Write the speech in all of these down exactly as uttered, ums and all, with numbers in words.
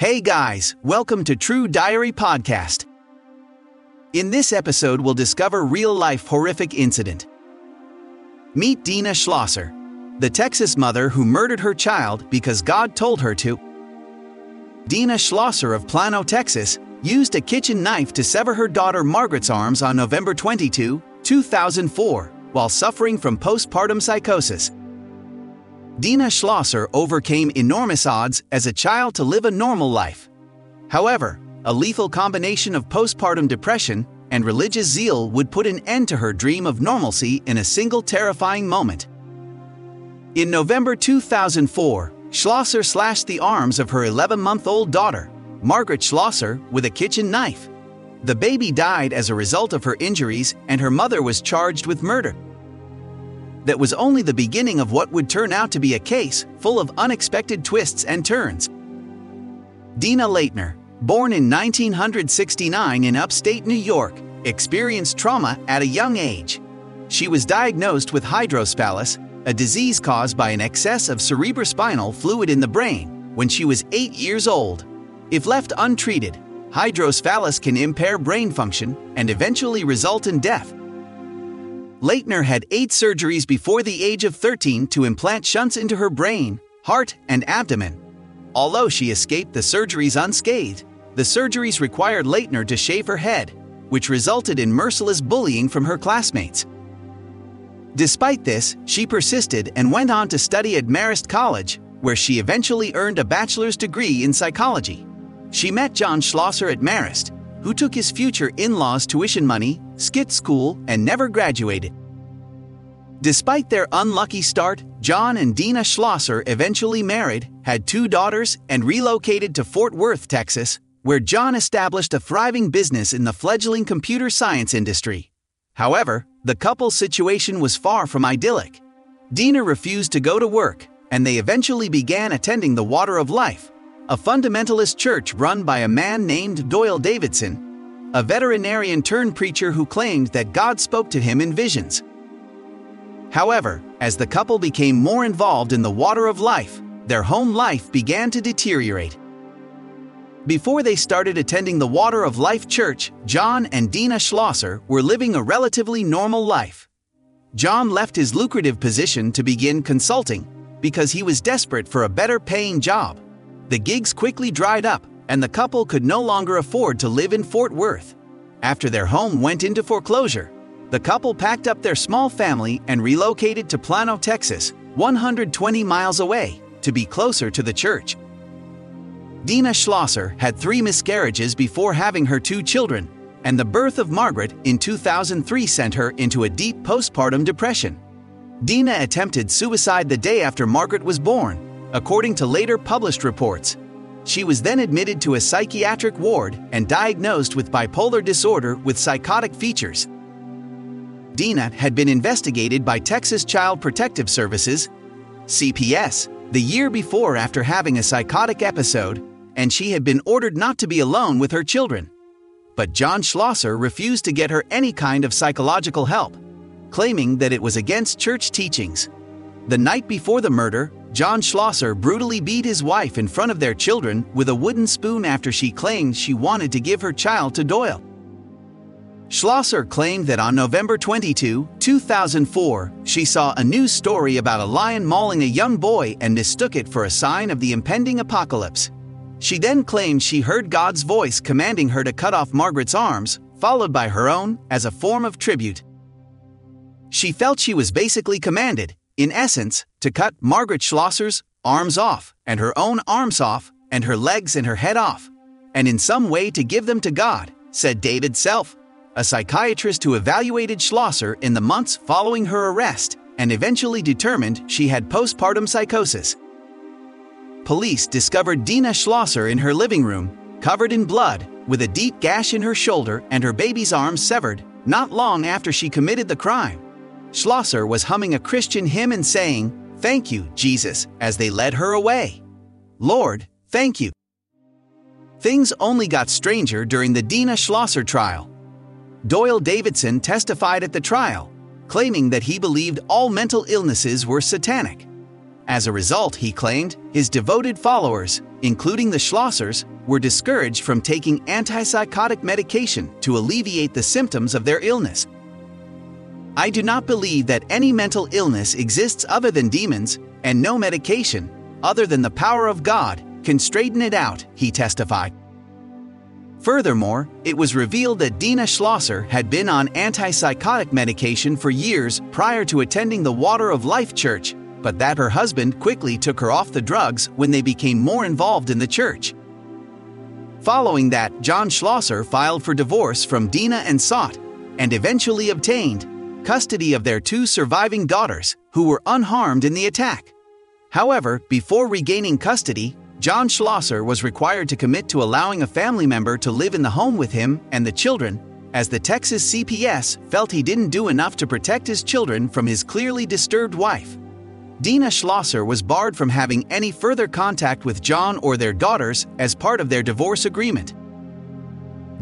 Hey guys, welcome to True Diary Podcast. In this episode, we'll discover real-life horrific incident. Meet Dena Schlosser, the Texas mother who murdered her child because God told her to. Dena Schlosser of Plano, Texas, used a kitchen knife to sever her daughter Margaret's arms on November twenty-second, two thousand four, while suffering from postpartum psychosis. Dena Schlosser overcame enormous odds as a child to live a normal life. However, a lethal combination of postpartum depression and religious zeal would put an end to her dream of normalcy in a single terrifying moment. In November two thousand four, Schlosser slashed the arms of her eleven-month-old daughter, Margaret Schlosser, with a kitchen knife. The baby died as a result of her injuries, and her mother was charged with murder. That was only the beginning of what would turn out to be a case full of unexpected twists and turns. Dena Leitner, born in nineteen sixty-nine in upstate New York, experienced trauma at a young age. She was diagnosed with hydrocephalus, a disease caused by an excess of cerebrospinal fluid in the brain, when she was eight years old. If left untreated, hydrocephalus can impair brain function and eventually result in death. Leitner had eight surgeries before the age of thirteen to implant shunts into her brain, heart, and abdomen. Although she escaped the surgeries unscathed, the surgeries required Leitner to shave her head, which resulted in merciless bullying from her classmates. Despite this, she persisted and went on to study at Marist College, where she eventually earned a bachelor's degree in psychology. She met John Schlosser at Marist, who took his future in-laws' tuition money, skipped school, and never graduated. Despite their unlucky start, John and Dena Schlosser eventually married, had two daughters, and relocated to Fort Worth, Texas, where John established a thriving business in the fledgling computer science industry. However, the couple's situation was far from idyllic. Dena refused to go to work, and they eventually began attending the Water of Life, a fundamentalist church run by a man named Doyle Davidson, a veterinarian turned preacher who claimed that God spoke to him in visions. However, as the couple became more involved in the Water of Life, their home life began to deteriorate. Before they started attending the Water of Life church, John and Dena Schlosser were living a relatively normal life. John left his lucrative position to begin consulting because he was desperate for a better paying job. The gigs quickly dried up, and the couple could no longer afford to live in Fort Worth. After their home went into foreclosure, the couple packed up their small family and relocated to Plano, Texas, one hundred twenty miles away, to be closer to the church. Dena Schlosser had three miscarriages before having her two children, and the birth of Margaret in two thousand three sent her into a deep postpartum depression. Dena attempted suicide the day after Margaret was born, according to later published reports. She was then admitted to a psychiatric ward and diagnosed with bipolar disorder with psychotic features. Dena had been investigated by Texas Child Protective Services, C P S, the year before after having a psychotic episode, and she had been ordered not to be alone with her children. But John Schlosser refused to get her any kind of psychological help, claiming that it was against church teachings. The night before the murder, John Schlosser brutally beat his wife in front of their children with a wooden spoon after she claimed she wanted to give her child to Doyle. Schlosser claimed that on November twenty-second, two thousand four, she saw a news story about a lion mauling a young boy and mistook it for a sign of the impending apocalypse. She then claimed she heard God's voice commanding her to cut off Margaret's arms, followed by her own, as a form of tribute. She felt she was basically commanded, in essence, to cut Margaret Schlosser's arms off, and her own arms off, and her legs and her head off, and in some way to give them to God, said David Self, a psychiatrist who evaluated Schlosser in the months following her arrest and eventually determined she had postpartum psychosis. Police discovered Dena Schlosser in her living room, covered in blood, with a deep gash in her shoulder and her baby's arms severed, not long after she committed the crime. Schlosser was humming a Christian hymn and saying, "Thank you, Jesus," as they led her away. "Lord, thank you." Things only got stranger during the Dena Schlosser trial. Doyle Davidson testified at the trial, claiming that he believed all mental illnesses were satanic. As a result, he claimed, his devoted followers, including the Schlossers, were discouraged from taking antipsychotic medication to alleviate the symptoms of their illness. I do not believe that any mental illness exists other than demons, and no medication, other than the power of God, can straighten it out, he testified. Furthermore, it was revealed that Dena Schlosser had been on antipsychotic medication for years prior to attending the Water of Life church, but that her husband quickly took her off the drugs when they became more involved in the church. Following that, John Schlosser filed for divorce from Dena and sought, and eventually obtained, custody of their two surviving daughters, who were unharmed in the attack. However, before regaining custody, John Schlosser was required to commit to allowing a family member to live in the home with him and the children, as the Texas C P S felt he didn't do enough to protect his children from his clearly disturbed wife. Dena Schlosser was barred from having any further contact with John or their daughters as part of their divorce agreement.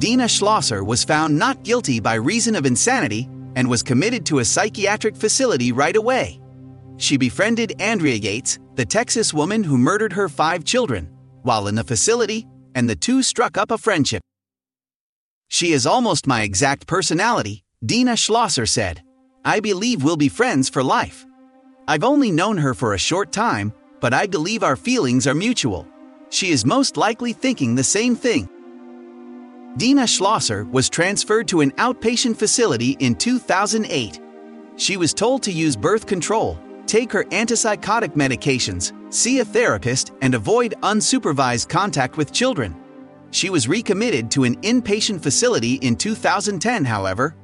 Dena Schlosser was found not guilty by reason of insanity and was committed to a psychiatric facility right away. She befriended Andrea Yates, the Texas woman who murdered her five children, while in the facility, and the two struck up a friendship. "She is almost my exact personality," Dena Schlosser said. "I believe we'll be friends for life. I've only known her for a short time, but I believe our feelings are mutual. She is most likely thinking the same thing." Dena Schlosser was transferred to an outpatient facility in two thousand eight. She was told to use birth control, take her antipsychotic medications, see a therapist, and avoid unsupervised contact with children. She was recommitted to an inpatient facility in two thousand ten, however,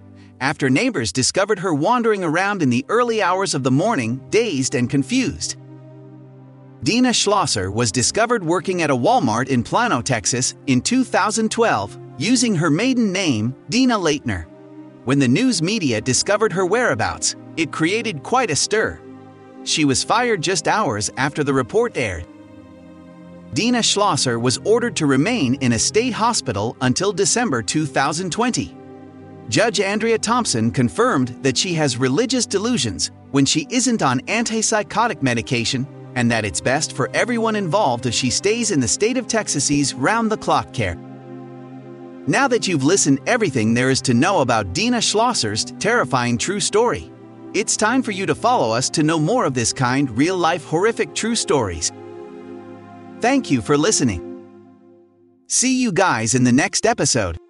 after neighbors discovered her wandering around in the early hours of the morning, dazed and confused. Dena Schlosser was discovered working at a Walmart in Plano, Texas, in two thousand twelve, using her maiden name, Dena Leitner. When the news media discovered her whereabouts, it created quite a stir. She was fired just hours after the report aired. Dena Schlosser was ordered to remain in a state hospital until December two thousand twenty. Judge Andrea Thompson confirmed that she has religious delusions when she isn't on antipsychotic medication, and that it's best for everyone involved if she stays in the state of Texas's round-the-clock care. Now that you've listened everything there is to know about Dena Schlosser's terrifying true story, it's time for you to follow us to know more of this kind real-life horrific true stories. Thank you for listening. See you guys in the next episode.